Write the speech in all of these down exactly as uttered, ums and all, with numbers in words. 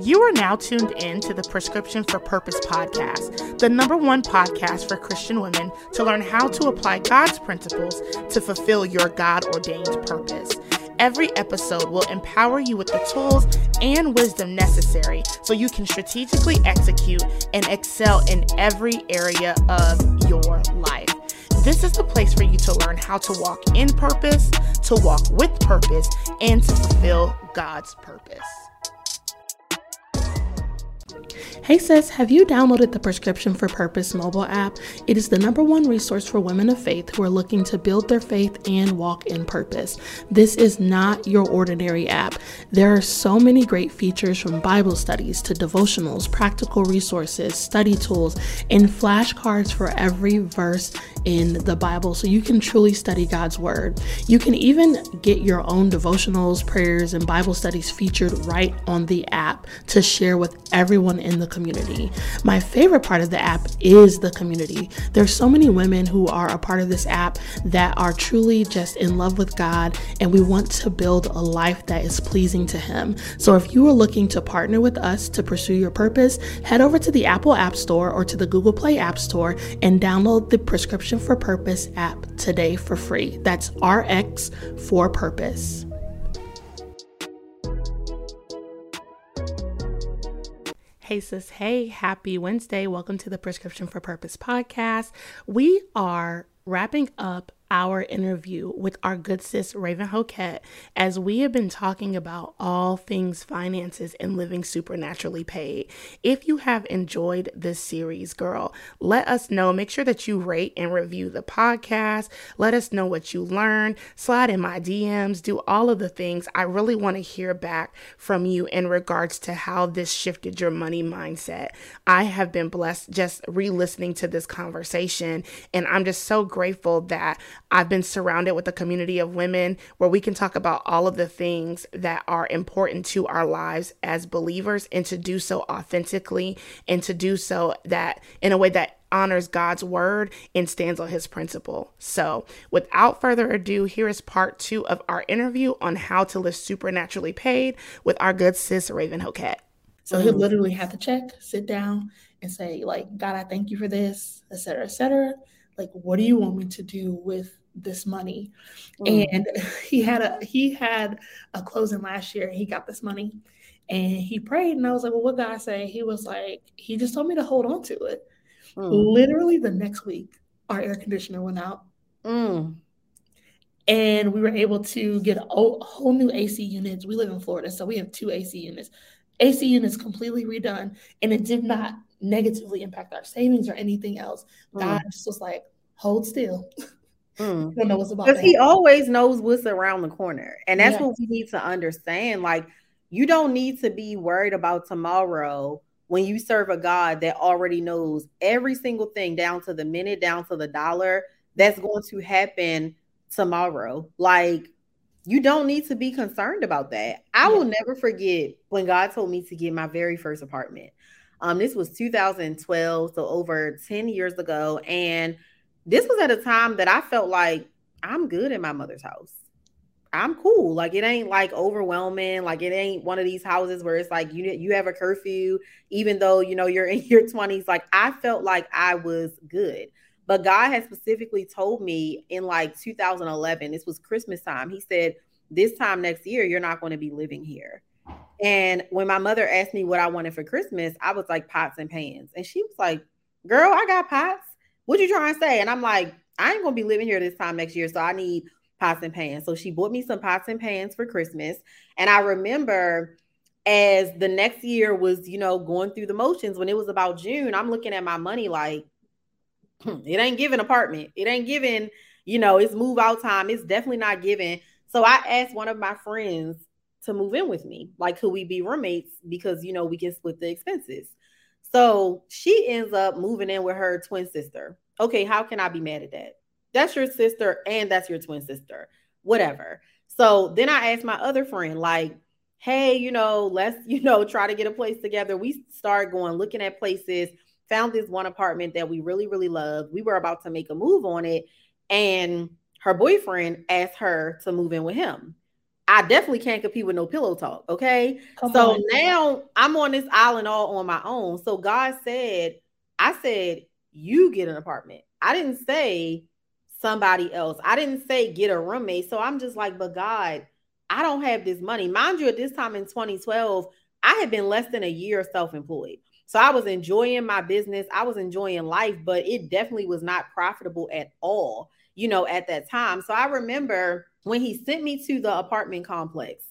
You are now tuned in to the Prescription for Purpose podcast, the number one podcast for Christian women to learn how to apply God's principles to fulfill your God-ordained purpose. Every episode will empower you with the tools and wisdom necessary so you can strategically execute and excel in every area of your life. This is the place for you to learn how to walk in purpose, to walk with purpose, and to fulfill God's purpose. Hey sis, have you downloaded the Prescription for Purpose mobile app? It is the number one resource for women of faith who are looking to build their faith and walk in purpose. This is not your ordinary app. There are so many great features, from Bible studies to devotionals, practical resources, study tools, and flashcards for every verse in the Bible, so you can truly study God's word. You can even get your own devotionals, prayers, and Bible studies featured right on the app to share with everyone in the community. My favorite part of the app is the community. There's so many women who are a part of this app that are truly just in love with God, and we want to build a life that is pleasing to Him. So if you are looking to partner with us to pursue your purpose, head over to the Apple App Store or to the Google Play App Store and download the Prescription for Purpose app today for free. That's R X for Purpose. Hey sis, hey, happy Wednesday. Welcome to the Prescription for Purpose podcast. We are wrapping up our interview with our good sis Raevyn Hokett, as we have been talking about all things finances and living supernaturally paid. If you have enjoyed this series, girl, let us know. Make sure that you rate and review the podcast. Let us know what you learned. Slide in my D Ms. Do all of the things. I really want to hear back from you in regards to how this shifted your money mindset. I have been blessed just re-listening to this conversation, and I'm just so grateful that I've been surrounded with a community of women where we can talk about all of the things that are important to our lives as believers, and to do so authentically, and to do so that in a way that honors God's word and stands on His principle. So without further ado, here is part two of our interview on how to live supernaturally paid with our good sis Raevyn Hokett. So he'll literally have to check, sit down and say, like, God, I thank you for this, et cetera, et cetera. Like, what do you want me to do with this money? Mm. And he had a he had a closing last year. He got this money and he prayed. And I was like, well, what God say? He was like, he just told me to hold on to it. Mm. Literally the next week, our air conditioner went out. Mm. And we were able to get a whole new A C units. We live in Florida, so we have two A C units. A C units completely redone, and it did not negatively impact our savings or anything else. Mm. God just was like, hold still. Mm. Don't know what's about. Because He always knows what's around the corner. And that's yeah. what we need to understand. Like, you don't need to be worried about tomorrow when you serve a God that already knows every single thing down to the minute, down to the dollar that's going to happen tomorrow. Like, you don't need to be concerned about that. I yeah. will never forget when God told me to get my very first apartment. Um, this was two thousand twelve, so over ten years ago. And this was at a time that I felt like I'm good in my mother's house. I'm cool. Like, it ain't like overwhelming. Like, it ain't one of these houses where it's like you you have a curfew, even though, you know, you're in your twenties. Like, I felt like I was good. But God had specifically told me in like two thousand eleven, this was Christmas time. He said, this time next year, you're not going to be living here. And when my mother asked me what I wanted for Christmas, I was like, pots and pans. And she was like, girl, I got pots. What you trying to say? And I'm like, I ain't going to be living here this time next year, so I need pots and pans. So she bought me some pots and pans for Christmas. And I remember as the next year was, you know, going through the motions, when it was about June, I'm looking at my money like, it ain't giving apartment. It ain't giving, you know, it's move out time. It's definitely not giving. So I asked one of my friends to move in with me. Like, could we be roommates? Because, you know, we can split the expenses. So she ends up moving in with her twin sister. Okay, how can I be mad at that? That's your sister and that's your twin sister, whatever. So then I asked my other friend, like, hey, you know, let's, you know, try to get a place together. We started going, looking at places, found this one apartment that we really, really loved. We were about to make a move on it. And her boyfriend asked her to move in with him. I definitely can't compete with no pillow talk. Okay. Come so on. Now I'm on this island all on my own. So God said, I said, you get an apartment. I didn't say somebody else. I didn't say get a roommate. So I'm just like, but God, I don't have this money. Mind you, at this time in twenty twelve, I had been less than a year self-employed. So I was enjoying my business. I was enjoying life, but it definitely was not profitable at all, you know, at that time. So I remember when he sent me to the apartment complex,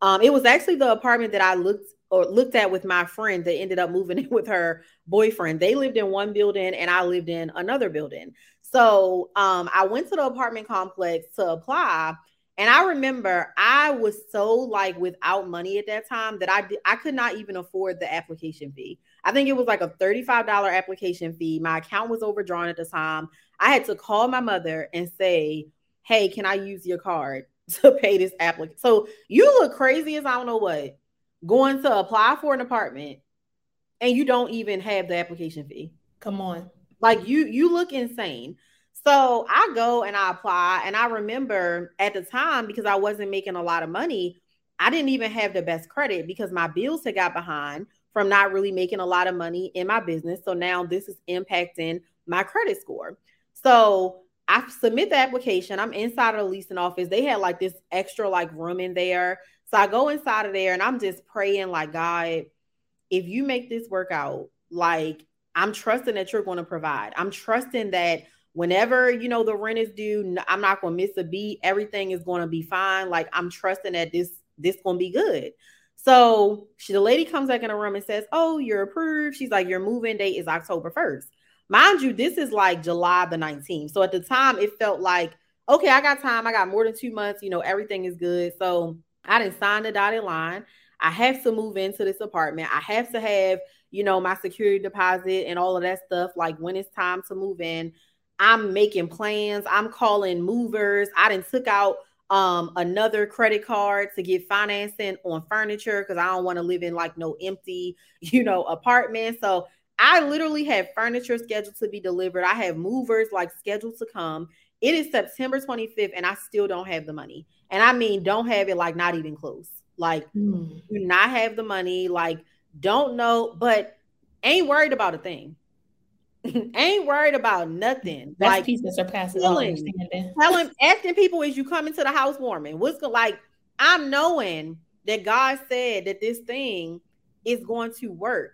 um, it was actually the apartment that I looked or looked at with my friend that ended up moving in with her boyfriend. They lived in one building and I lived in another building. So um, I went to the apartment complex to apply. And I remember I was so like without money at that time that I, did, I could not even afford the application fee. I think it was like a thirty-five dollars application fee. My account was overdrawn at the time. I had to call my mother and say, hey, can I use your card to pay this applicant? So you look crazy as I don't know what, going to apply for an apartment and you don't even have the application fee. Come on. Like you, you look insane. So I go and I apply, and I remember at the time, because I wasn't making a lot of money, I didn't even have the best credit because my bills had got behind from not really making a lot of money in my business. So now this is impacting my credit score. So I submit the application. I'm inside of the leasing office. They had like this extra like room in there. So I go inside of there and I'm just praying like, God, if you make this work out, like I'm trusting that you're going to provide. I'm trusting that whenever, you know, the rent is due, I'm not going to miss a beat. Everything is going to be fine. Like I'm trusting that this, this going to be good. So she, the lady comes back in the room and says, oh, you're approved. She's like, your move-in date is October first. Mind you, this is like July the nineteenth. So at the time it felt like, okay, I got time. I got more than two months. You know, everything is good. So I didn't sign the dotted line. I have to move into this apartment. I have to have, you know, my security deposit and all of that stuff. Like when it's time to move in, I'm making plans. I'm calling movers. I done took out um, another credit card to get financing on furniture because I don't want to live in like no empty, you know, apartment. So I literally have furniture scheduled to be delivered. I have movers like scheduled to come. It is September twenty-fifth and I still don't have the money. And I mean, don't have it like not even close. Like mm. do not have the money, like don't know, but ain't worried about a thing. Ain't worried about nothing. That's like piece that surpasses all understanding. Telling, asking people, is you coming to the housewarming? What's going like? I'm knowing that God said that this thing is going to work.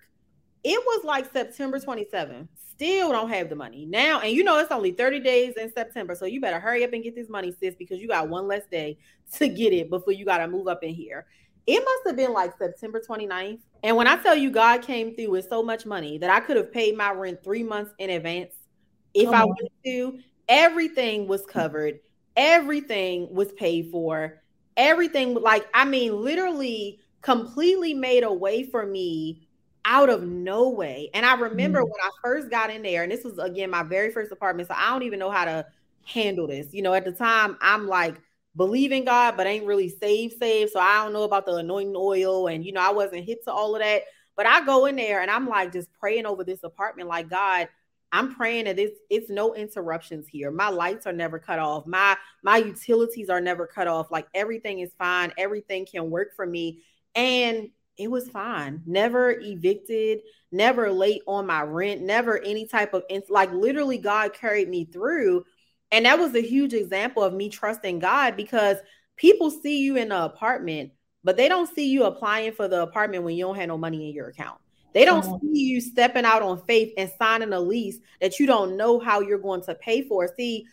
It was like September twenty-seventh. Still don't have the money now, and you know it's only thirty days in September, so you better hurry up and get this money, sis, because you got one less day to get it before you got to move up in here. It must have been like September twenty-ninth. And when I tell you God came through with so much money that I could have paid my rent three months in advance if Come I wanted to. Everything was covered. Everything was paid for. Everything, like, I mean, literally completely made a way for me out of no way. And I remember mm. when I first got in there, and this was, again, my very first apartment, so I don't even know how to handle this. You know, at the time, I'm like, believe in God, but ain't really saved, saved. So I don't know about the anointing oil. And, you know, I wasn't hit to all of that, but I go in there and I'm like, just praying over this apartment. Like, God, I'm praying that it's, it's no interruptions here. My lights are never cut off. My, my utilities are never cut off. Like everything is fine. Everything can work for me. And it was fine. Never evicted, never late on my rent, never any type of, like literally God carried me through. And that was a huge example of me trusting God, because people see you in the apartment, but they don't see you applying for the apartment when you don't have no money in your account. They don't mm-hmm. see you stepping out on faith and signing a lease that you don't know how you're going to pay for. See,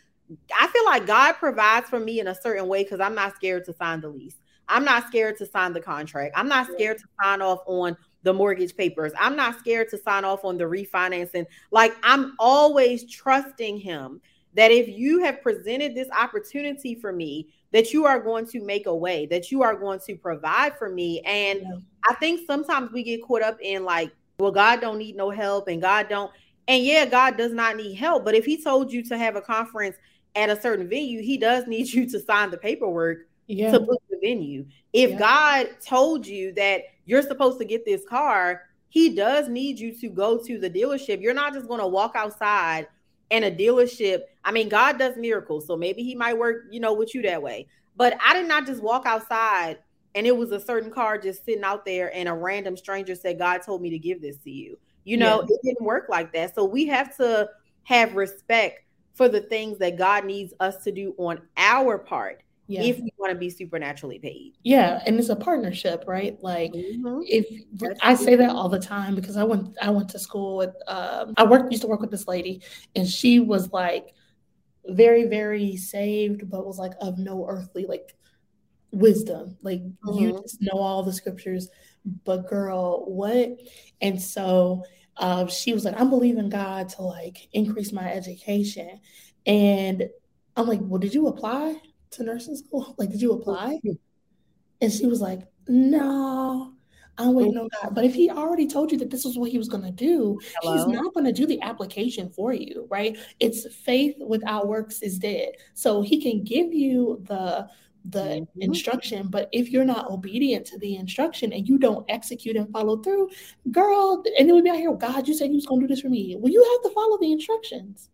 I feel like God provides for me in a certain way because I'm not scared to sign the lease. I'm not scared to sign the contract. I'm not scared to sign off on the mortgage papers. I'm not scared to sign off on the refinancing. Like I'm always trusting him that if you have presented this opportunity for me, that you are going to make a way, that you are going to provide for me. And yeah. I think sometimes we get caught up in like, well, God don't need no help and God don't. And yeah, God does not need help. But if he told you to have a conference at a certain venue, he does need you to sign the paperwork yeah. to book the venue. If yeah. God told you that you're supposed to get this car, he does need you to go to the dealership. You're not just going to walk outside and a dealership, I mean, God does miracles, so maybe he might work, you know, with you that way. But I did not just walk outside and it was a certain car just sitting out there and a random stranger said, God told me to give this to you. You know, yeah. It didn't work like that. So we have to have respect for the things that God needs us to do on our part. Yeah. If we want to be supernaturally paid. Yeah. And it's a partnership, right? Like mm-hmm. if That's I say that all the time, because I went, I went to school with, um, I worked, used to work with this lady, and she was like very, very saved, but was like of no earthly, like wisdom. Like mm-hmm. you just know all the scriptures, but girl, what? And so um, she was like, I'm believing God to like increase my education. And I'm like, well, did you apply to nursing school? Like, did you apply? And she was like, no, I'm waiting on God. But if he already told you that this was what he was going to do, Hello? he's not going to do the application for you, right? It's faith without works is dead. So he can give you the the mm-hmm. instruction, but if you're not obedient to the instruction and you don't execute and follow through, girl, and it would be out here, God, you said you was going to do this for me. Well, you have to follow the instructions.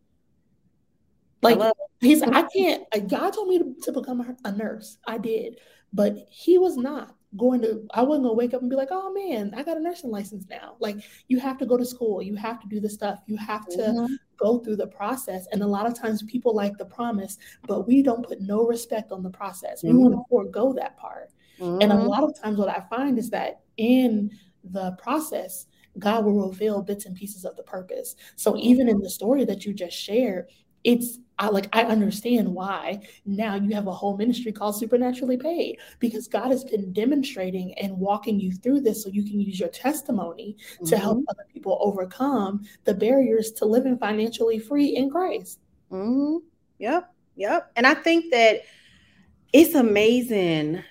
Like he's, I can't, God told me to, to become a, a nurse. I did, but he was not going to, I wasn't going to wake up and be like, oh man, I got a nursing license now. Like you have to go to school. You have to do the stuff. You have to mm-hmm. go through the process. And a lot of times people like the promise, but we don't put no respect on the process. Mm-hmm. We want to forego that part. Mm-hmm. And a lot of times what I find is that in the process, God will reveal bits and pieces of the purpose. So even in the story that you just shared, it's I like I understand why now you have a whole ministry called Supernaturally Paid, because God has been demonstrating and walking you through this so you can use your testimony mm-hmm. to help other people overcome the barriers to living financially free in Christ. Mm-hmm. Yep. Yep. And I think that it's amazing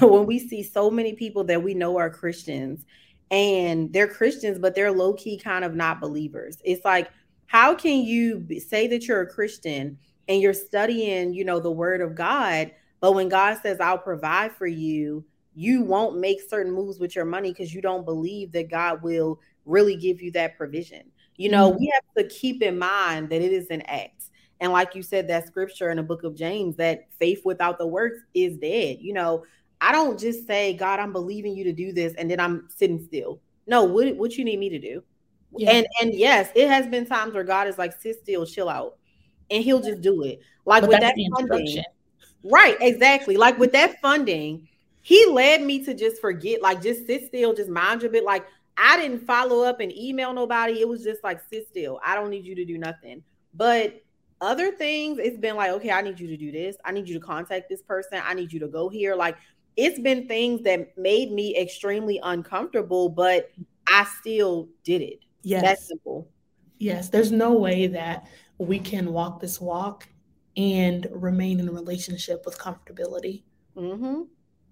when we see so many people that we know are Christians and they're Christians, but they're low key kind of not believers. It's like, how can you say that you're a Christian and you're studying, you know, the word of God, but when God says, I'll provide for you, you won't make certain moves with your money because you don't believe that God will really give you that provision. You know, mm-hmm. we have to keep in mind that it is an act. And like you said, that scripture in the book of James, that faith without the works is dead. You know, I don't just say, God, I'm believing you to do this, and then I'm sitting still. No, what, what you need me to do? Yeah. And and yes, it has been times where God is like, sit still, chill out, and he'll just do it. Like but with that funding, right? Exactly. Like with that funding, he led me to just forget, like just sit still, just mind your bit. Like I didn't follow up and email nobody. It was just like, sit still. I don't need you to do nothing. But other things, it's been like, okay, I need you to do this. I need you to contact this person. I need you to go here. Like it's been things that made me extremely uncomfortable, but I still did it. Yes. That's simple. Yes. There's no way that we can walk this walk and remain in a relationship with comfortability. Mm-hmm.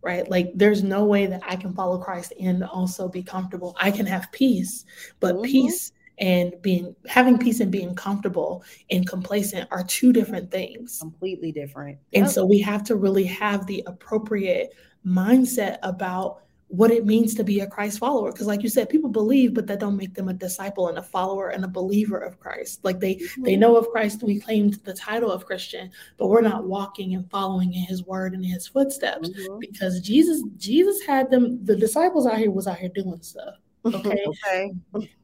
Right? Like there's no way that I can follow Christ and also be comfortable. I can have peace, but mm-hmm. peace and being, having peace and being comfortable and complacent are two different things. Completely different. Yep. And so we have to really have the appropriate mindset about what it means to be a Christ follower. Because like you said, people believe, but that don't make them a disciple and a follower and a believer of Christ. Like they, mm-hmm. they know of Christ. We claimed the title of Christian, but we're not walking and following in his word and his footsteps mm-hmm. because Jesus, Jesus had them. The disciples out here was out here doing stuff. Okay. okay.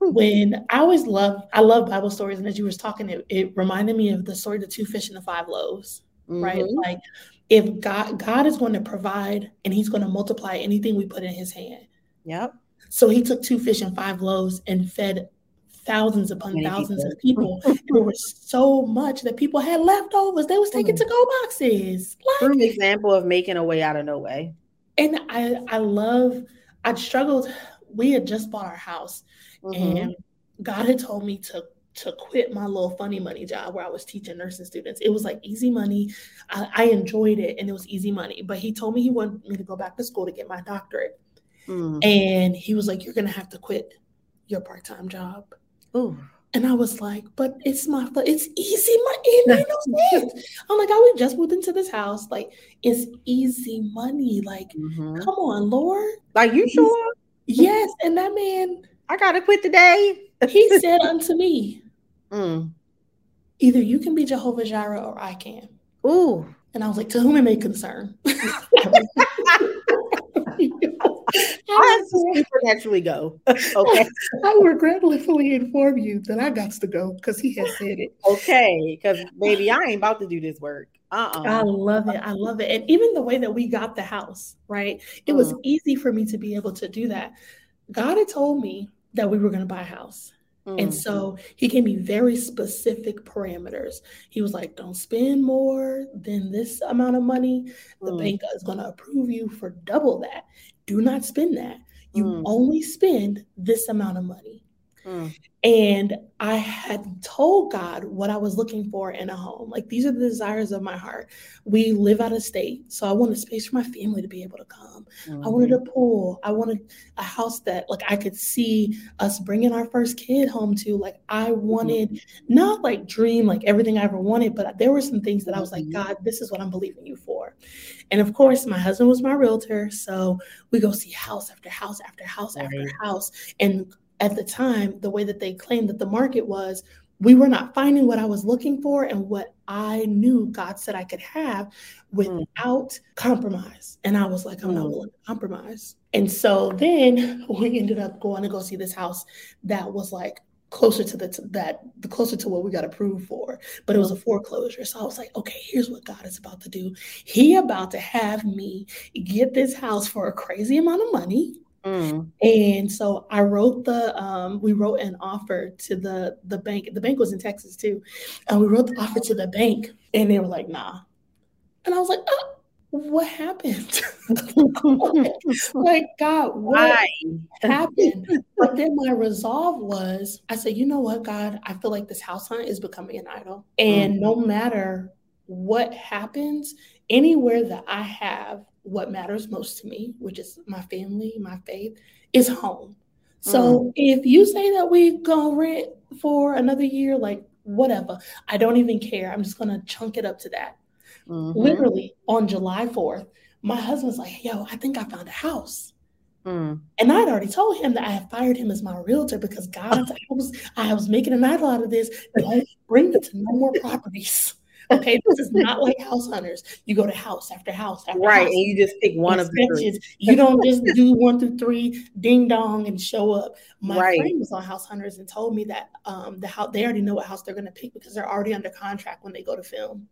When I always love, I love Bible stories. And as you were talking, it, it reminded me of the story, the two fish and the five loaves, mm-hmm. right? Like, If God, God is going to provide and he's going to multiply anything we put in his hand. Yep. So he took two fish and five loaves and fed thousands upon Many thousands people. of people. There was so much that people had leftovers. They was taking mm. to-go boxes. Like, an example of making a way out of no way. And I, I love, I struggled. We had just bought our house mm-hmm. and God had told me to to quit my little funny money job where I was teaching nursing students. It was like easy money. I, I enjoyed it and it was easy money, but he told me he wanted me to go back to school to get my doctorate. Mm. And he was like, you're going to have to quit your part-time job. Ooh. And I was like, but it's my, it's easy money. It made no sense. I'm like, I, we just moved into this house. Like it's easy money. Like, mm-hmm. come on, Lord. Like you He's, sure? Yes. And that man, I got to quit today. He said unto me, Mm. either you can be Jehovah Jireh or I can. Ooh, And I was like, to whom it may concern. I supernaturally go. Okay. I will regretfully inform you that I got to go because he has said it. Okay, because baby, I ain't about to do this work. Uh-uh. I love it. I love it. And even the way that we got the house, right? It was mm. easy for me to be able to do that. God had told me that we were going to buy a house. Mm. And so he gave me very specific parameters. He was like, don't spend more than this amount of money. The mm. bank is going to approve you for double that. Do not spend that. You mm. only spend this amount of money. Mm. And I had told God what I was looking for in a home. Like, these are the desires of my heart. We live out of state. So I wanted space for my family to be able to come. Mm-hmm. I wanted a pool. I wanted a house that, like, I could see us bringing our first kid home to. Like, I wanted mm-hmm. not like dream, like everything I ever wanted, but there were some things that I was like, God, this is what I'm believing you for. And of course, my husband was my realtor. So we go see house after house after house right. after house. And at the time, the way that they claimed that the market was, we were not finding what I was looking for and what I knew God said I could have without mm. compromise. And I was like, I'm mm. not willing to compromise. And so then we ended up going to go see this house that was like closer to the, to that, the closer to what we got approved for, but it was a foreclosure. So I was like, okay, here's what God is about to do. He about to have me get this house for a crazy amount of money. Mm. And so I wrote the, um, we wrote an offer to the, the bank. The bank was in Texas too. And we wrote the offer to the bank and they were like, nah. And I was like, oh, what happened? Like, God, what Why? happened? But then my resolve was, I said, you know what, God, I feel like this house hunt is becoming an idol. And mm. no matter what happens, anywhere that I have what matters most to me, which is my family, my faith, is home. So mm. if you say that we gonna rent for another year, like whatever, I don't even care. I'm just gonna chunk it up to that. Mm-hmm. Literally on July fourth, my husband's like, yo, I think I found a house. Mm. And I'd already told him that I had fired him as my realtor because God, I was, I was making an idol out of this. Don't bring it to no more properties. Okay, this is not like house hunters. You go to house after house after right, house. Right, and you just pick one of the You don't just do one through three, ding dong, and show up. My right. friend was on House Hunters and told me that um, the house, they already know what house they're going to pick because they're already under contract when they go to film.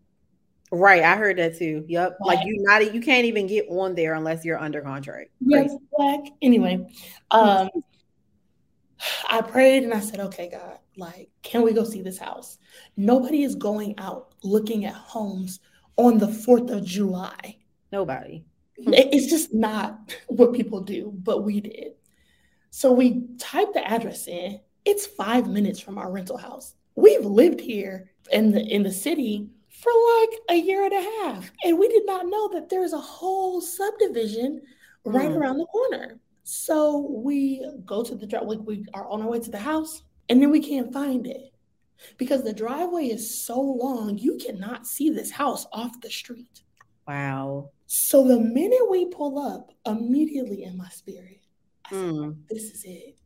Right, I heard that too. Yep, right. Like you not, you can't even get on there unless you're under contract. Yes, black. Anyway, um, I prayed and I said, okay, God, like, can we go see this house? Nobody is going out looking at homes on the fourth of July. Nobody. It's just not what people do, but we did. So we typed the address in. It's five minutes from our rental house. We've lived here in the in the city for like a year and a half. And we did not know that there's a whole subdivision right mm. around the corner. So we go to the driveway. We are on our way to the house. And then we can't find it because the driveway is so long, you cannot see this house off the street. Wow. So the minute we pull up, immediately in my spirit, I mm. said, this is it.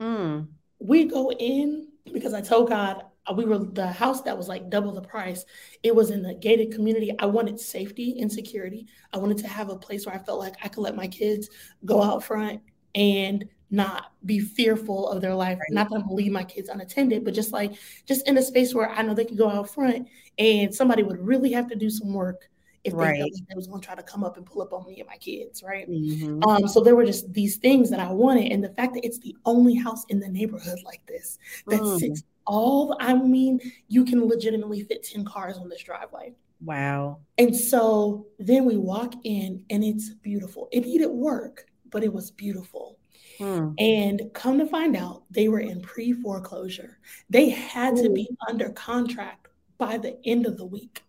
Mm. We go in because I told God we were the house that was like double the price. It was in the gated community. I wanted safety and security. I wanted to have a place where I felt like I could let my kids go out front and not be fearful of their life. Right. Not that I'm gonna leave my kids unattended, but just like, just in a space where I know they can go out front and somebody would really have to do some work if right. they felt like they was gonna try to come up and pull up on me and my kids, right? Mm-hmm. Um, so there were just these things that I wanted. And the fact that it's the only house in the neighborhood like this, that mm. sits all, I mean, you can legitimately fit ten cars on this driveway. Wow. And so then we walk in and it's beautiful. It needed work, but it was beautiful. Mm. And come to find out, they were in pre-foreclosure. They had Ooh. to be under contract by the end of the week.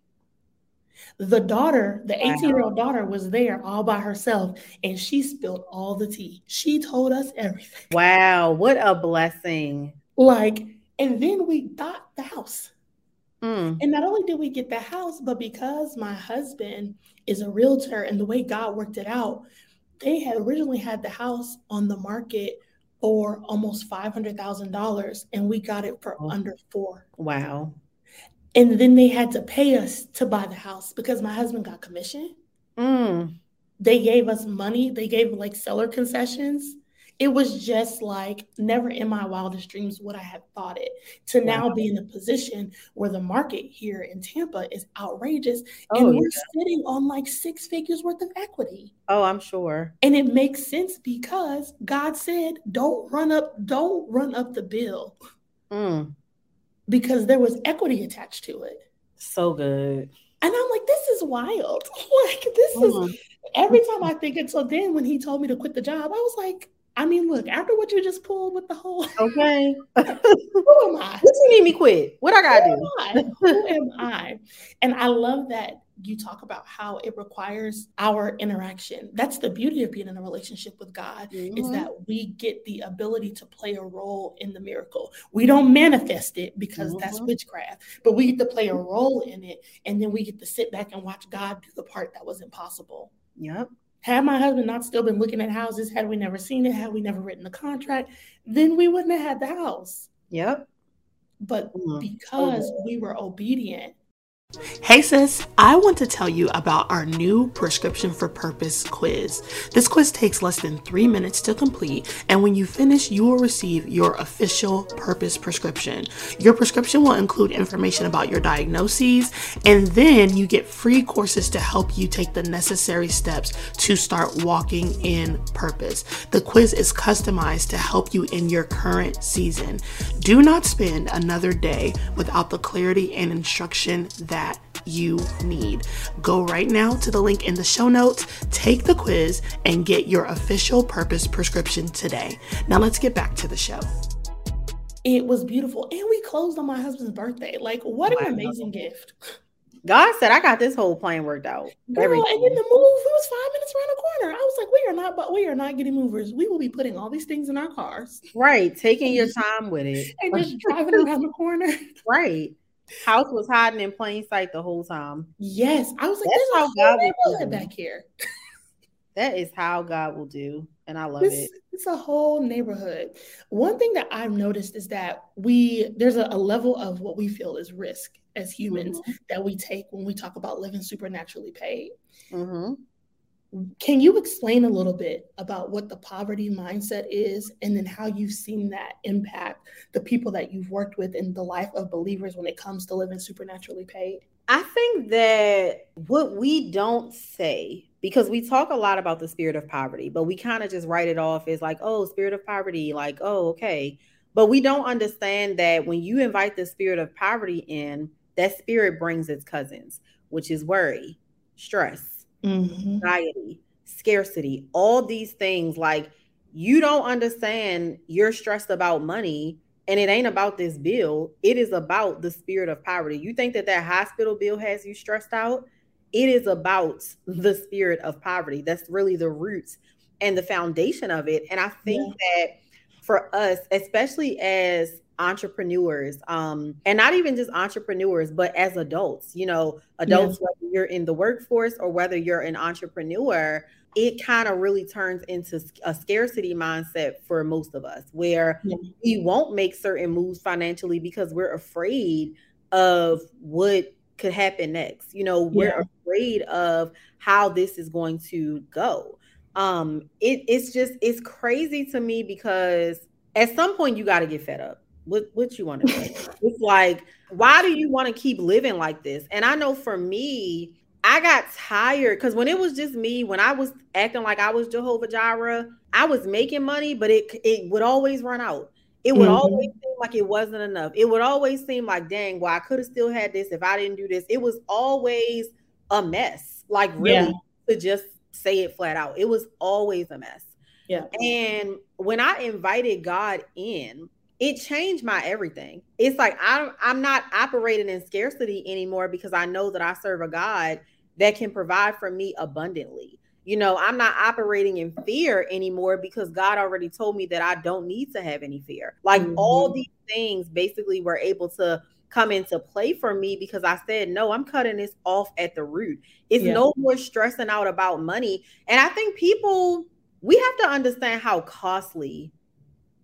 The daughter, the eighteen-year-old daughter, was there all by herself, and she spilled all the tea. She told us everything. Wow, what a blessing. Like, and then we got the house. Mm. And not only did we get the house, but because my husband is a realtor and the way God worked it out, they had originally had the house on the market for almost five hundred thousand dollars, and we got it for oh. under four. Wow. And then they had to pay us to buy the house because my husband got commission. Mm. They gave us money. They gave like seller concessions. It was just like never in my wildest dreams would I have thought it to wow. now be in a position where the market here in Tampa is outrageous. Oh, and we're yeah. sitting on like six figures worth of equity. Oh, I'm sure. And it makes sense because God said, don't run up, don't run up the bill mm. because there was equity attached to it. So good. And I'm like, this is wild. Like this mm. is every time I think until then, when he told me to quit the job, I was like, I mean, look, after what you just pulled with the whole... Okay. Who am I? What you need me quit? What I got to do? Who am I? And I love that you talk about how it requires our interaction. That's the beauty of being in a relationship with God, mm-hmm. is that we get the ability to play a role in the miracle. We don't manifest it because mm-hmm. that's witchcraft, but we get to play a role in it. And then we get to sit back and watch God do the part that was impossible. Yep. Had my husband not still been looking at houses, had we never seen it, had we never written the contract, then we wouldn't have had the house. Yep. But mm-hmm. because mm-hmm. we were obedient. Hey sis, I want to tell you about our new Prescription for Purpose quiz. This quiz takes less than three minutes to complete, and when you finish, you will receive your official purpose prescription. Your prescription will include information about your diagnoses, and then you get free courses to help you take the necessary steps to start walking in purpose. The quiz is customized to help you in your current season. Do not spend another day without the clarity and instruction that you need. Go right now to the link in the show notes, take the quiz, and get your official purpose prescription today. Now let's get back to the show. It was beautiful. And we closed on my husband's birthday. Like, what an wow. amazing gift. God said, I got this whole plan worked out. Girl, Everything. And then the move, it was five minutes around the corner. I was like, we are not, but we are not getting movers. We will be putting all these things in our cars. Right. Taking your time with it. And just driving around the corner. Right. House was hiding in plain sight the whole time. Yes, I was like, "That's how God will do back here." That is how God will do, and I love it. It's a whole neighborhood. One thing that I've noticed is that we there's a, a level of what we feel is risk as humans mm-hmm. that we take when we talk about living supernaturally paid. Mm-hmm. Can you explain a little bit about what the poverty mindset is and then how you've seen that impact the people that you've worked with in the life of believers when it comes to living supernaturally paid? I think that what we don't say, because we talk a lot about the spirit of poverty, but we kind of just write it off as like, oh, spirit of poverty, like, oh, okay. But we don't understand that when you invite the spirit of poverty in, that spirit brings its cousins, which is worry, stress. Mm-hmm. Anxiety, scarcity, all these things. Like, you don't understand you're stressed about money, and it ain't about this bill. It is about the spirit of poverty. You think that that hospital bill has you stressed out? It is about the spirit of poverty. That's really the roots and the foundation of it. And I think yeah. that for us, especially as entrepreneurs, um, and not even just entrepreneurs, but as adults, you know, adults, yeah. whether you're in the workforce or whether you're an entrepreneur, it kind of really turns into a scarcity mindset for most of us, where yeah. we won't make certain moves financially because we're afraid of what could happen next. You know, we're yeah. afraid of how this is going to go. Um, it, it's just, it's crazy to me because at some point you got to get fed up. What, what you want to do? It's like, why do you want to keep living like this? And I know for me, I got tired because when it was just me, when I was acting like I was Jehovah Jireh, I was making money, but it it would always run out. It would mm-hmm. always seem like it wasn't enough. It would always seem like, dang, well, I could have still had this if I didn't do this. It was always a mess. Like, really, yeah. to just say it flat out, it was always a mess. Yeah. And when I invited God in, it changed my everything. It's like I'm, I'm not operating in scarcity anymore because I know that I serve a God that can provide for me abundantly. You know, I'm not operating in fear anymore because God already told me that I don't need to have any fear. Like mm-hmm. all these things basically were able to come into play for me because I said, no, I'm cutting this off at the root. It's yeah. no more stressing out about money. And I think people, we have to understand how costly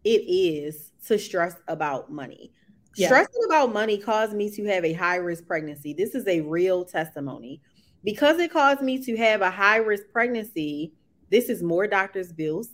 it is to stress about money. Yeah. Stressing about money caused me to have a high-risk pregnancy. This is a real testimony. Because it caused me to have a high-risk pregnancy, this is more doctor's bills,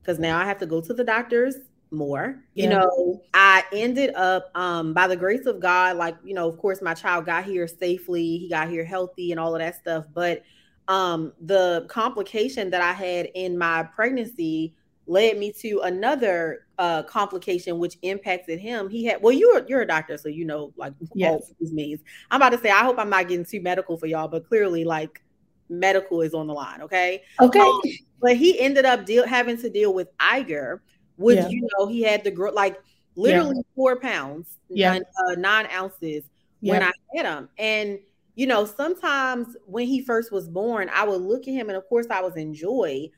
because now I have to go to the doctors more. Yeah. You know, I ended up, um, by the grace of God, like, you know, of course, my child got here safely. He got here healthy and all of that stuff. But um, the complication that I had in my pregnancy led me to another uh, complication, which impacted him. He had, well, you're, you're a doctor, so you know, like, yes, all these means. I'm about to say, I hope I'm not getting too medical for y'all, but clearly, like, medical is on the line, okay? Okay. Um, but he ended up deal, having to deal with Iger, which, yeah, you know, he had to grow, like, literally yeah. four pounds, yeah. nine, uh, nine ounces yeah. when I had him. And, you know, sometimes when he first was born, I would look at him, and of course, I was in joy,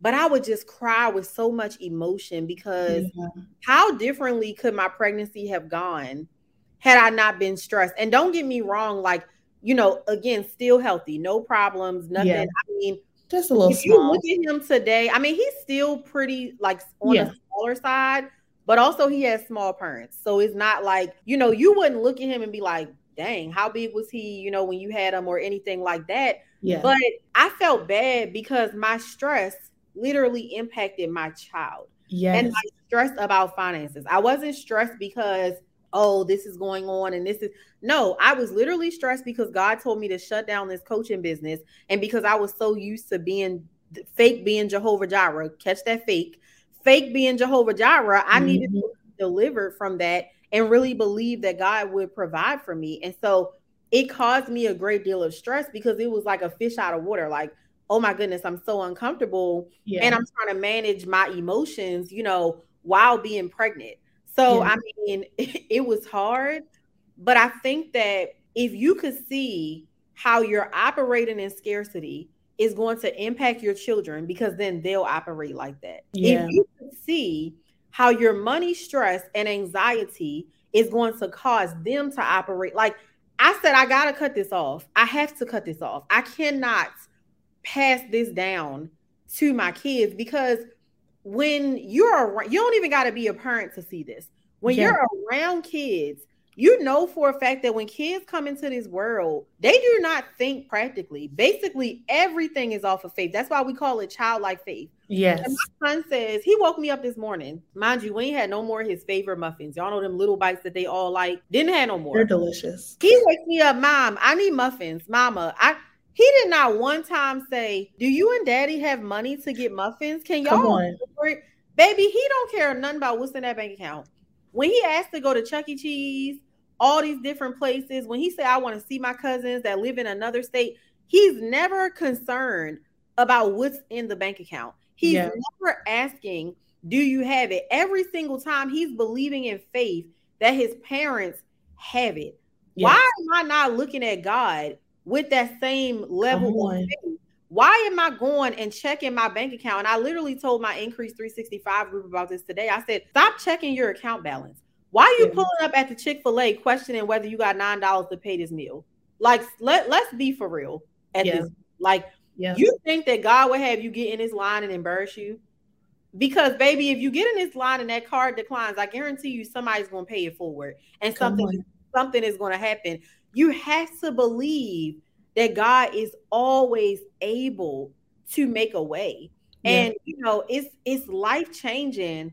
but I would just cry with so much emotion, because mm-hmm. how differently could my pregnancy have gone had I not been stressed? And don't get me wrong, like, you know, again, still healthy, no problems, nothing. Yeah. I mean, just a little if small. You look at him today, I mean, he's still pretty, like, on yeah. the smaller side, but also he has small parents. So it's not like, you know, you wouldn't look at him and be like, dang, how big was he, you know, when you had him or anything like that. Yeah. But I felt bad because my stress literally impacted my child. Yes. And I was stressed about finances. I wasn't stressed because, oh, this is going on and this is, no, I was literally stressed because God told me to shut down this coaching business. And because I was so used to being fake, being Jehovah Jireh, catch that fake, fake being Jehovah Jireh, I mm-hmm. needed to be delivered from that and really believe that God would provide for me. And so it caused me a great deal of stress because it was like a fish out of water. Like, oh my goodness, I'm so uncomfortable. Yeah. And I'm trying to manage my emotions, you know, while being pregnant. So, yeah. I mean, it, it was hard, but I think that if you could see how you're operating in scarcity is going to impact your children, because then they'll operate like that. Yeah. If you could see how your money stress and anxiety is going to cause them to operate. Like I said, I got to cut this off. I have to cut this off. I cannot pass this down to my kids, because when you're around, you don't even got to be a parent to see this. When yeah. you're around kids, you know for a fact that when kids come into this world, they do not think practically. Basically, everything is off of faith. That's why we call it childlike faith. Yes. And my son says, he woke me up this morning. Mind you, we ain't had no more of his favorite muffins. Y'all know them little bites that they all like. Didn't have no more. They're delicious. He wakes me up, Mom, I need muffins. Mama, I... He did not one time say, do you and daddy have money to get muffins? Can y'all afford it? Baby, he don't care nothing about what's in that bank account. When he asked to go to Chuck E. Cheese, all these different places, when he said, I want to see my cousins that live in another state, he's never concerned about what's in the bank account. He's yeah. never asking, do you have it? Every single time he's believing in faith that his parents have it. Yes. Why am I not looking at God with that same level of faith? Why am I going and checking my bank account? And I literally told my Increase three sixty-five group about this today. I said, stop checking your account balance. Why are you yeah. pulling up at the Chick-fil-A questioning whether you got nine dollars to pay this meal? Like, let, let's be for real at yeah. this. Like, yeah. you think that God would have you get in his line and embarrass you? Because, baby, if you get in this line and that card declines, I guarantee you somebody's going to pay it forward. And Come something on. something is going to happen. You have to believe that God is always able to make a way. Yeah. And, you know, it's it's life-changing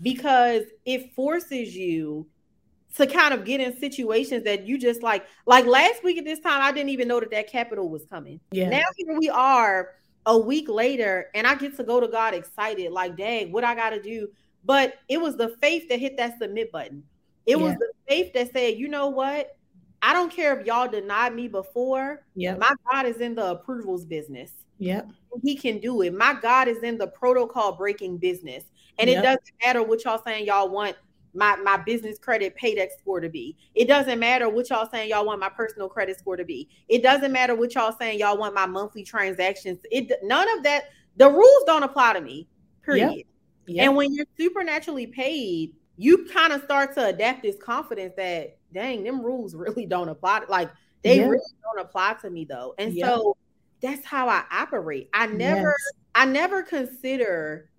because it forces you to kind of get in situations that you just like, like last week at this time, I didn't even know that that capital was coming. Yeah. Now here we are a week later and I get to go to God excited, like, dang, what I got to do. But it was the faith that hit that submit button. It yeah. was the faith that said, you know what? I don't care if y'all denied me before. Yep. My God is in the approvals business. Yep. He can do it. My God is in the protocol breaking business. And yep. it doesn't matter what y'all saying y'all want my, my business credit paydex score to be. It doesn't matter what y'all saying y'all want my personal credit score to be. It doesn't matter what y'all saying y'all want my monthly transactions. It none of that. The rules don't apply to me, period. Yep. Yep. And when you're supernaturally paid, you kind of start to adapt this confidence that, dang, them rules really don't apply. Like, they yeah. really don't apply to me, though. And yeah. so that's how I operate. I never, yes. I never consider,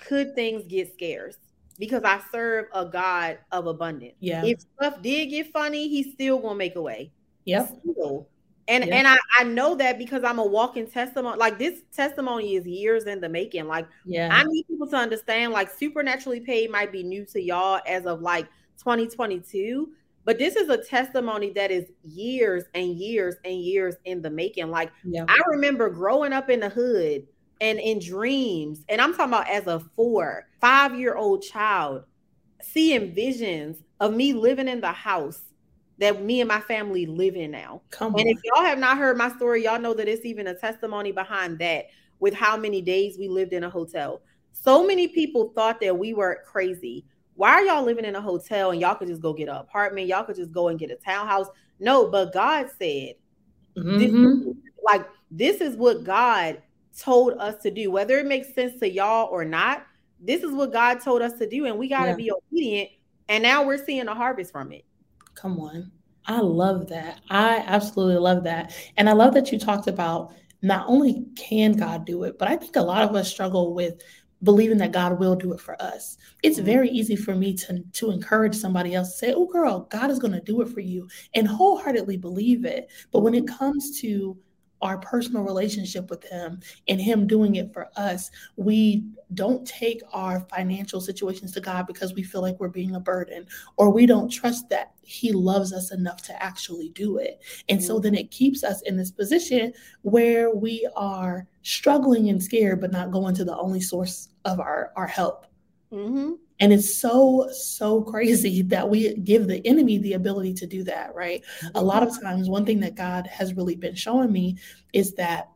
could things get scarce? because I serve a God of abundance. Yeah. If stuff did get funny, he's still going to make a way. Yep. Still. And yeah. and I, I know that because I'm a walking testimony. Like, this testimony is years in the making. Like, yeah. I need people to understand, like, Supernaturally Paid might be new to y'all as of like twenty twenty-two, but this is a testimony that is years and years and years in the making. Like, yeah. I remember growing up in the hood and in dreams, and I'm talking about as a four, five-year-old child, seeing visions of me living in the house that me and my family live in now. Come on. And if y'all have not heard my story, y'all know that it's even a testimony behind that with how many days we lived in a hotel. So many people thought that we were crazy. Why are y'all living in a hotel and y'all could just go get an apartment? Y'all could just go and get a townhouse. No, but God said, mm-hmm. this, like, this is what God told us to do. Whether it makes sense to y'all or not, this is what God told us to do. And we got to yeah. be obedient. And now we're seeing a harvest from it. Come on. I love that. I absolutely love that. And I love that you talked about not only can God do it, but I think a lot of us struggle with believing that God will do it for us. It's mm-hmm. very easy for me to, to encourage somebody else to say, oh, girl, God is going to do it for you, and wholeheartedly believe it. But when it comes to our personal relationship with him and him doing it for us, we don't take our financial situations to God because we feel like we're being a burden, or we don't trust that he loves us enough to actually do it. And mm-hmm. so then it keeps us in this position where we are struggling and scared, but not going to the only source of our, our help. Mm-hmm. And it's so, so crazy that we give the enemy the ability to do that, right? A lot of times, one thing that God has really been showing me is that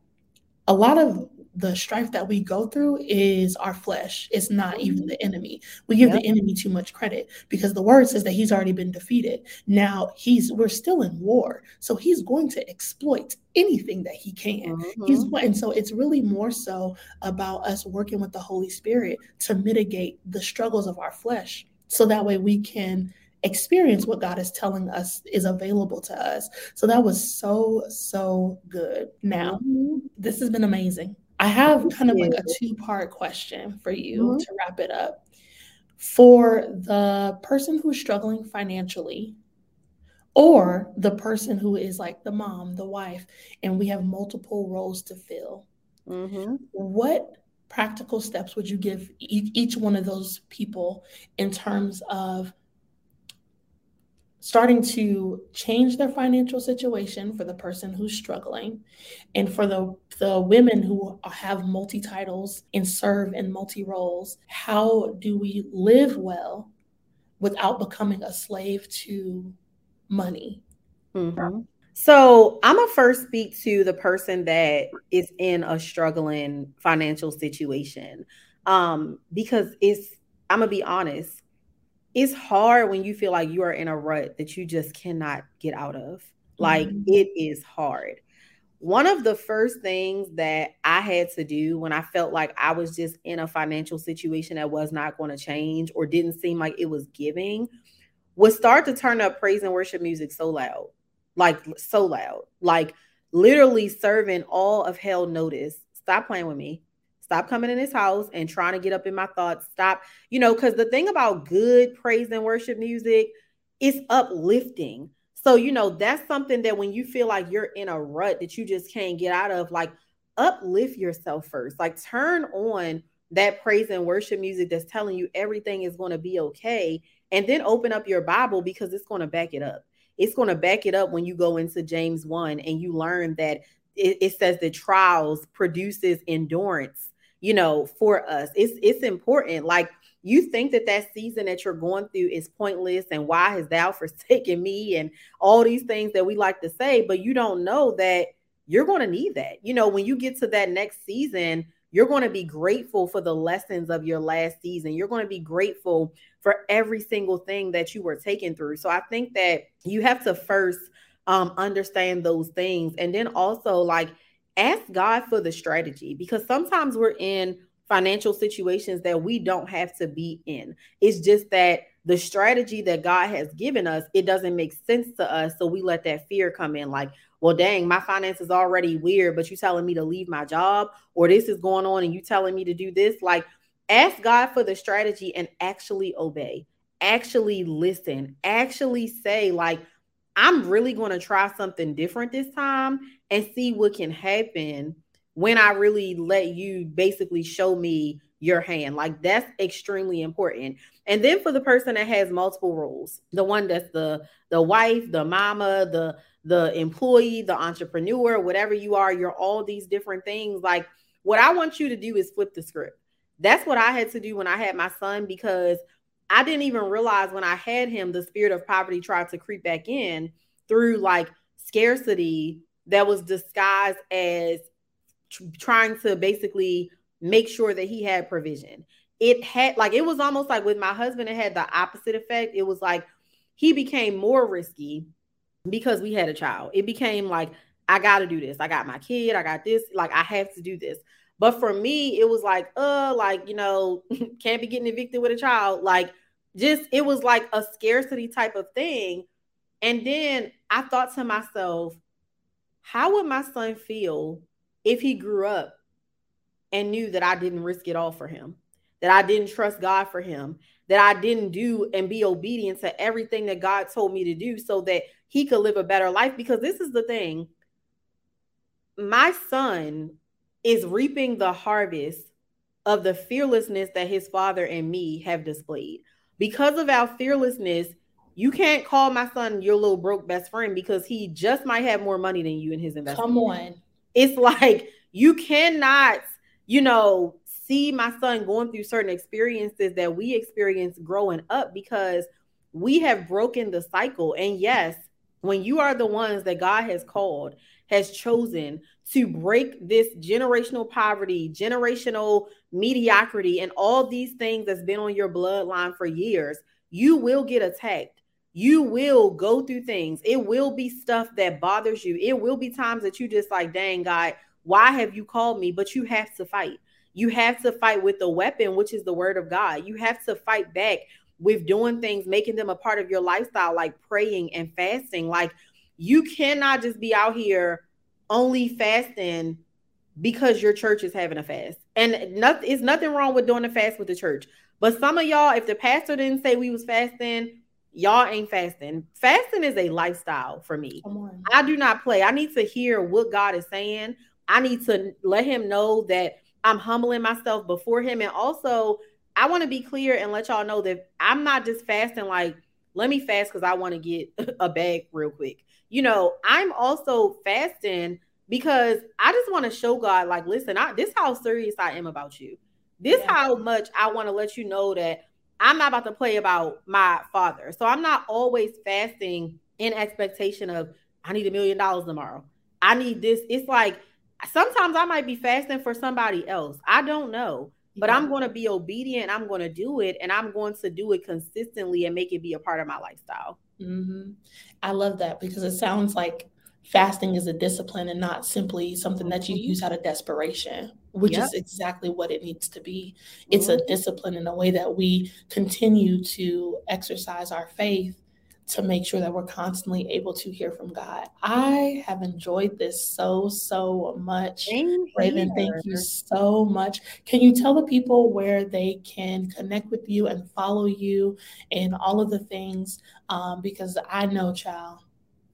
a lot of the strife that we go through is our flesh. It's not even the enemy. We give yep. the enemy too much credit because the word says that he's already been defeated. Now he's, we're still in war. So he's going to exploit anything that he can. Mm-hmm. He's, and so it's really more so about us working with the Holy Spirit to mitigate the struggles of our flesh. So that way we can experience what God is telling us is available to us. So that was so, so good. Now, mm-hmm. this has been amazing. I have kind of like a two-part question for you mm-hmm. to wrap it up. For the person who's struggling financially, or the person who is like the mom, the wife, and we have multiple roles to fill, mm-hmm. what practical steps would you give e- each one of those people in terms of starting to change their financial situation for the person who's struggling, and for the, the women who have multi-titles and serve in multi-roles? How do we live well without becoming a slave to money? Mm-hmm. So I'm going to first speak to the person that is in a struggling financial situation, um, because it's, I'm going to be honest, it's hard when you feel like you are in a rut that you just cannot get out of. Like, mm-hmm. it is hard. One of the first things that I had to do when I felt like I was just in a financial situation that was not going to change or didn't seem like it was giving was start to turn up praise and worship music so loud, like so loud, like literally serving all of hell notice. Stop playing with me. Stop coming in his house and trying to get up in my thoughts. Stop, you know, because the thing about good praise and worship music, it's uplifting. So, you know, that's something that when you feel like you're in a rut that you just can't get out of, like, uplift yourself first. Like, turn on that praise and worship music that's telling you everything is going to be okay. And then open up your Bible, because it's going to back it up. It's going to back it up when you go into James one and you learn that it, it says that trials produces endurance. You know, for us, it's it's important. Like, you think that that season that you're going through is pointless, and why hast thou forsaken me, and all these things that we like to say, but you don't know that you're going to need that. You know, when you get to that next season, you're going to be grateful for the lessons of your last season. You're going to be grateful for every single thing that you were taken through. So I think that you have to first um, understand those things, and then also, like, ask God for the strategy, because sometimes we're in financial situations that we don't have to be in. It's just that the strategy that God has given us, it doesn't make sense to us. So we let that fear come in, like, well, dang, my finance is already weird, but you telling me to leave my job, or this is going on and you telling me to do this. Like, Ask God for the strategy and actually obey, actually listen, actually say, like, I'm really going to try something different this time and see what can happen when I really let you basically show me your hand. Like, that's extremely important. And then for the person that has multiple roles, the one that's the, the wife, the mama, the, the employee, the entrepreneur, whatever you are, you're all these different things. Like, what I want you to do is flip the script. That's what I had to do when I had my son, because I didn't even realize when I had him, the spirit of poverty tried to creep back in through like scarcity that was disguised as tr- trying to basically make sure that he had provision. It had like, it was almost like with my husband, it had the opposite effect. It was like, he became more risky because we had a child. It became like, I got to do this. I got my kid. I got this. Like, I have to do this. But for me, it was like, uh, like, you know, can't be getting evicted with a child. Like, just, it was like a scarcity type of thing. And then I thought to myself, how would my son feel if he grew up and knew that I didn't risk it all for him, that I didn't trust God for him, that I didn't do and be obedient to everything that God told me to do so that he could live a better life? Because this is the thing. My son is reaping the harvest of the fearlessness that his father and me have displayed. Because of our fearlessness, you can't call my son your little broke best friend, because he just might have more money than you in his investment. Come on. It's like, you cannot, you know, see my son going through certain experiences that we experienced growing up, because we have broken the cycle. And yes, when you are the ones that God has called, has chosen to break this generational poverty, generational mediocrity, and all these things that's been on your bloodline for years, you will get attacked. You will go through things. It will be stuff that bothers you. It will be times that you just like, dang, God, why have you called me? But you have to fight. You have to fight with the weapon, which is the word of God. You have to fight back with doing things, making them a part of your lifestyle, like praying and fasting. Like, you cannot just be out here only fasting because your church is having a fast. And nothing, it's nothing wrong with doing a fast with the church. But some of y'all, if the pastor didn't say we was fasting, y'all ain't fasting. Fasting is a lifestyle for me. I do not play. I need to hear what God is saying. I need to let him know that I'm humbling myself before him. And also, I want to be clear and let y'all know that I'm not just fasting like, let me fast because I want to get a bag real quick. You know, I'm also fasting because I just want to show God, like, listen, I, this is how serious I am about you. This yeah. how much I want to let you know that I'm not about to play about my father. So I'm not always fasting in expectation of, I need a million dollars tomorrow. I need this. It's like, sometimes I might be fasting for somebody else. I don't know. But I'm going to be obedient. I'm going to do it. And I'm going to do it consistently and make it be a part of my lifestyle. Mm-hmm. I love that, because it sounds like fasting is a discipline and not simply something that you use out of desperation, which yep. is exactly what it needs to be. It's mm-hmm. a discipline in a way that we continue to exercise our faith to make sure that we're constantly able to hear from God. I have enjoyed this so, so much. Thank Raevyn, you. Thank you so much. Can you tell the people where they can connect with you and follow you and all of the things? Um, because I know, child,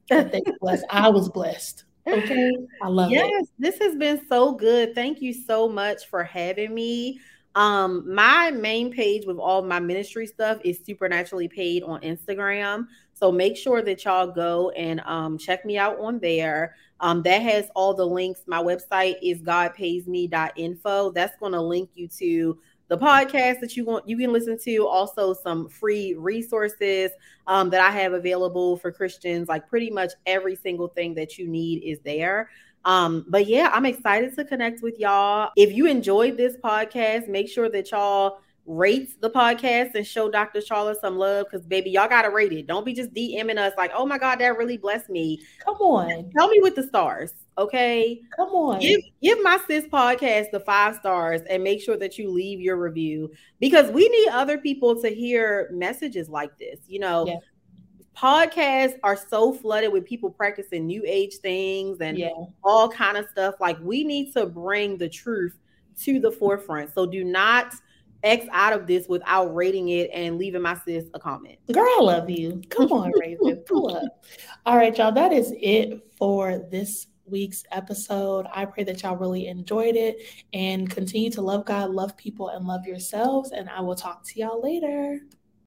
that they blessed. I was blessed. Okay. I love yes, it. Yes, this has been so good. Thank you so much for having me. Um, my main page with all my ministry stuff is Supernaturally Paid on Instagram. So make sure that y'all go and, um, check me out on there. Um, that has all the links. My website is god pays me dot info. That's going to link you to the podcast that you want, you can listen to, also some free resources, um, that I have available for Christians. Like, pretty much every single thing that you need is there. Um, but yeah, I'm excited to connect with y'all. If you enjoyed this podcast, make sure that y'all rate the podcast and show Doctor Charlotte some love, because baby, y'all got to rate it. Don't be just DMing us like, oh my God, that really blessed me. Come on. Tell me with the stars. Okay. Come on. Give, give my sis podcast the five stars and make sure that you leave your review, because we need other people to hear messages like this. You know, yeah. Podcasts are so flooded with people practicing new age things and yeah. all kind of stuff. Like, we need to bring the truth to the forefront. So do not X out of this without rating it and leaving my sis a comment. Girl, I love you. Come on, Raevyn. Pull up. All right, y'all. That is it for this week's episode. I pray that y'all really enjoyed it and continue to love God, love people, and love yourselves. And I will talk to y'all later.